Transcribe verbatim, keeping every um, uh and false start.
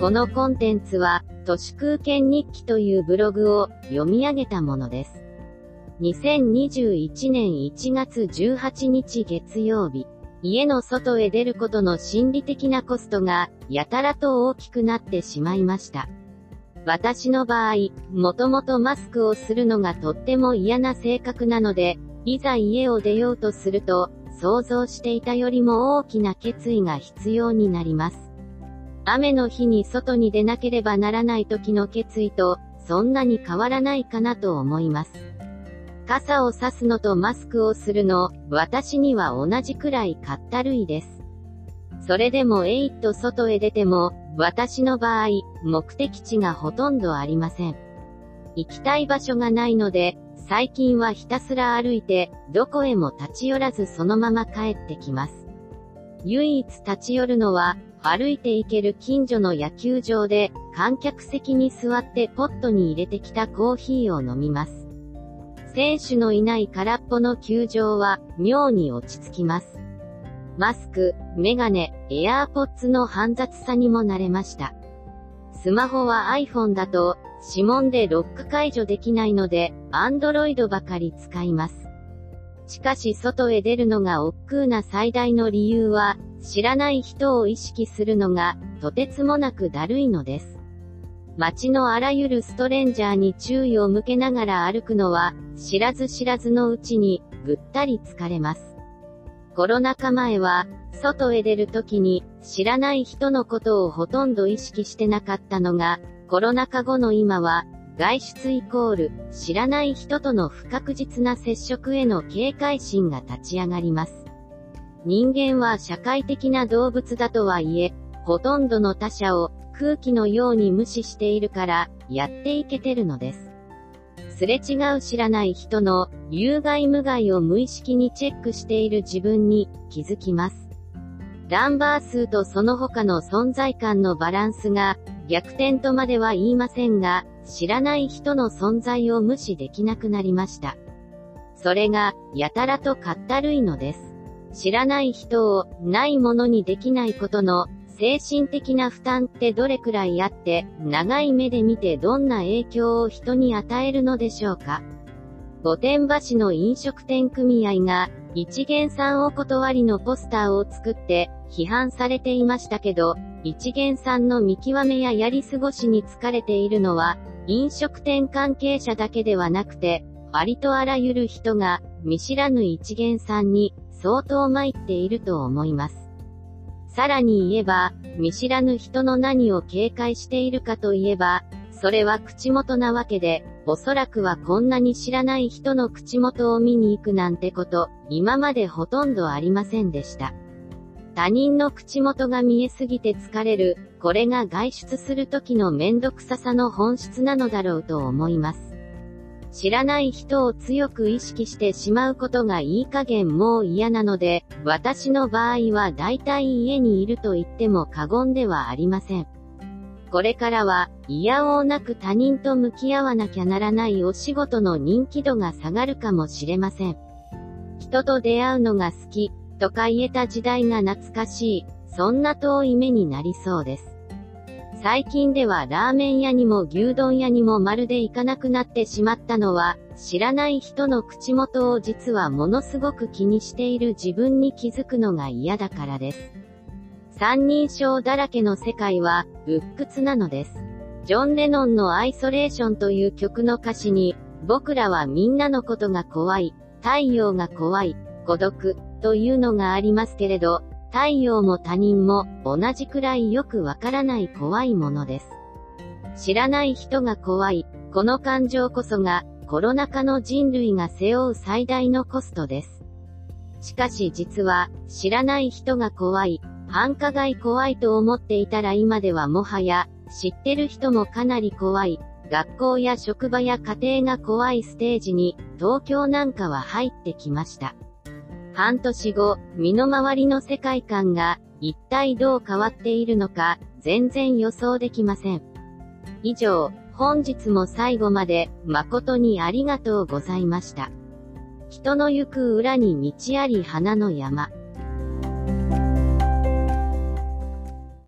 このコンテンツは、都市空間日記というブログを読み上げたものです。にせんにじゅういちねんいちがつじゅうはちにち月曜日、家の外へ出ることの心理的なコストが、やたらと大きくなってしまいました。私の場合、もともとマスクをするのがとっても嫌な性格なので、いざ家を出ようとすると、想像していたよりも大きな決意が必要になります。雨の日に外に出なければならない時の決意と、そんなに変わらないかなと思います。傘を差すのとマスクをするの、私には同じくらいかったるいです。それでもえいっと外へ出ても、私の場合、目的地がほとんどありません。行きたい場所がないので、最近はひたすら歩いて、どこへも立ち寄らずそのまま帰ってきます。唯一立ち寄るのは、歩いて行ける近所の野球場で、観客席に座ってポットに入れてきたコーヒーを飲みます。選手のいない空っぽの球場は、妙に落ち着きます。マスク、メガネ、エアーポッツの煩雑さにも慣れました。スマホは iPhone だと、指紋でロック解除できないので、Android ばかり使います。しかし外へ出るのが億劫な最大の理由は、知らない人を意識するのが、とてつもなくだるいのです。街のあらゆるストレンジャーに注意を向けながら歩くのは、知らず知らずのうちに、ぐったり疲れます。コロナ禍前は、外へ出るときに、知らない人のことをほとんど意識してなかったのが、コロナ禍後の今は、外出イコール、知らない人との不確実な接触への警戒心が立ち上がります。人間は社会的な動物だとはいえ、ほとんどの他者を空気のように無視しているから、やっていけてるのです。すれ違う知らない人の、有害無害を無意識にチェックしている自分に気づきます。ナンバー数とその他の存在感のバランスが、逆転とまでは言いませんが、知らない人の存在を無視できなくなりました。それが、やたらとかったるいのです。知らない人を、ないものにできないことの、精神的な負担ってどれくらいあって、長い目で見てどんな影響を人に与えるのでしょうか。御殿場市の飲食店組合が、一見さんお断りのポスターを作って、批判されていましたけど、一見さんの見極めややり過ごしに疲れているのは、飲食店関係者だけではなくて、ありとあらゆる人が、見知らぬ一見さんに、相当参っていると思います。さらに言えば、見知らぬ人の何を警戒しているかといえば、それは口元なわけで、おそらくはこんなに知らない人の口元を見に行くなんてこと、今までほとんどありませんでした。他人の口元が見えすぎて疲れる、これが外出する時のめんどくささの本質なのだろうと思います。知らない人を強く意識してしまうことがいい加減もう嫌なので、私の場合は大体家にいると言っても過言ではありません。これからは、いやおうなく他人と向き合わなきゃならないお仕事の人気度が下がるかもしれません。人と出会うのが好き、とか言えた時代が懐かしい、そんな遠い目になりそうです。最近ではラーメン屋にも牛丼屋にもまるで行かなくなってしまったのは、知らない人の口元を実はものすごく気にしている自分に気づくのが嫌だからです。三人称だらけの世界は、鬱屈なのです。ジョン・レノンのアイソレーションという曲の歌詞に、僕らはみんなのことが怖い、太陽が怖い、孤独、というのがありますけれど、太陽も他人も同じくらいよくわからない怖いものです。知らない人が怖い、この感情こそがコロナ禍の人類が背負う最大のコストです。しかし実は知らない人が怖い、繁華街怖いと思っていたら今ではもはや知ってる人もかなり怖い、学校や職場や家庭が怖いステージに東京なんかは入ってきました。半年後、身の回りの世界観が一体どう変わっているのか全然予想できません。以上、本日も最後まで誠にありがとうございました。人の行く裏に道あり花の山。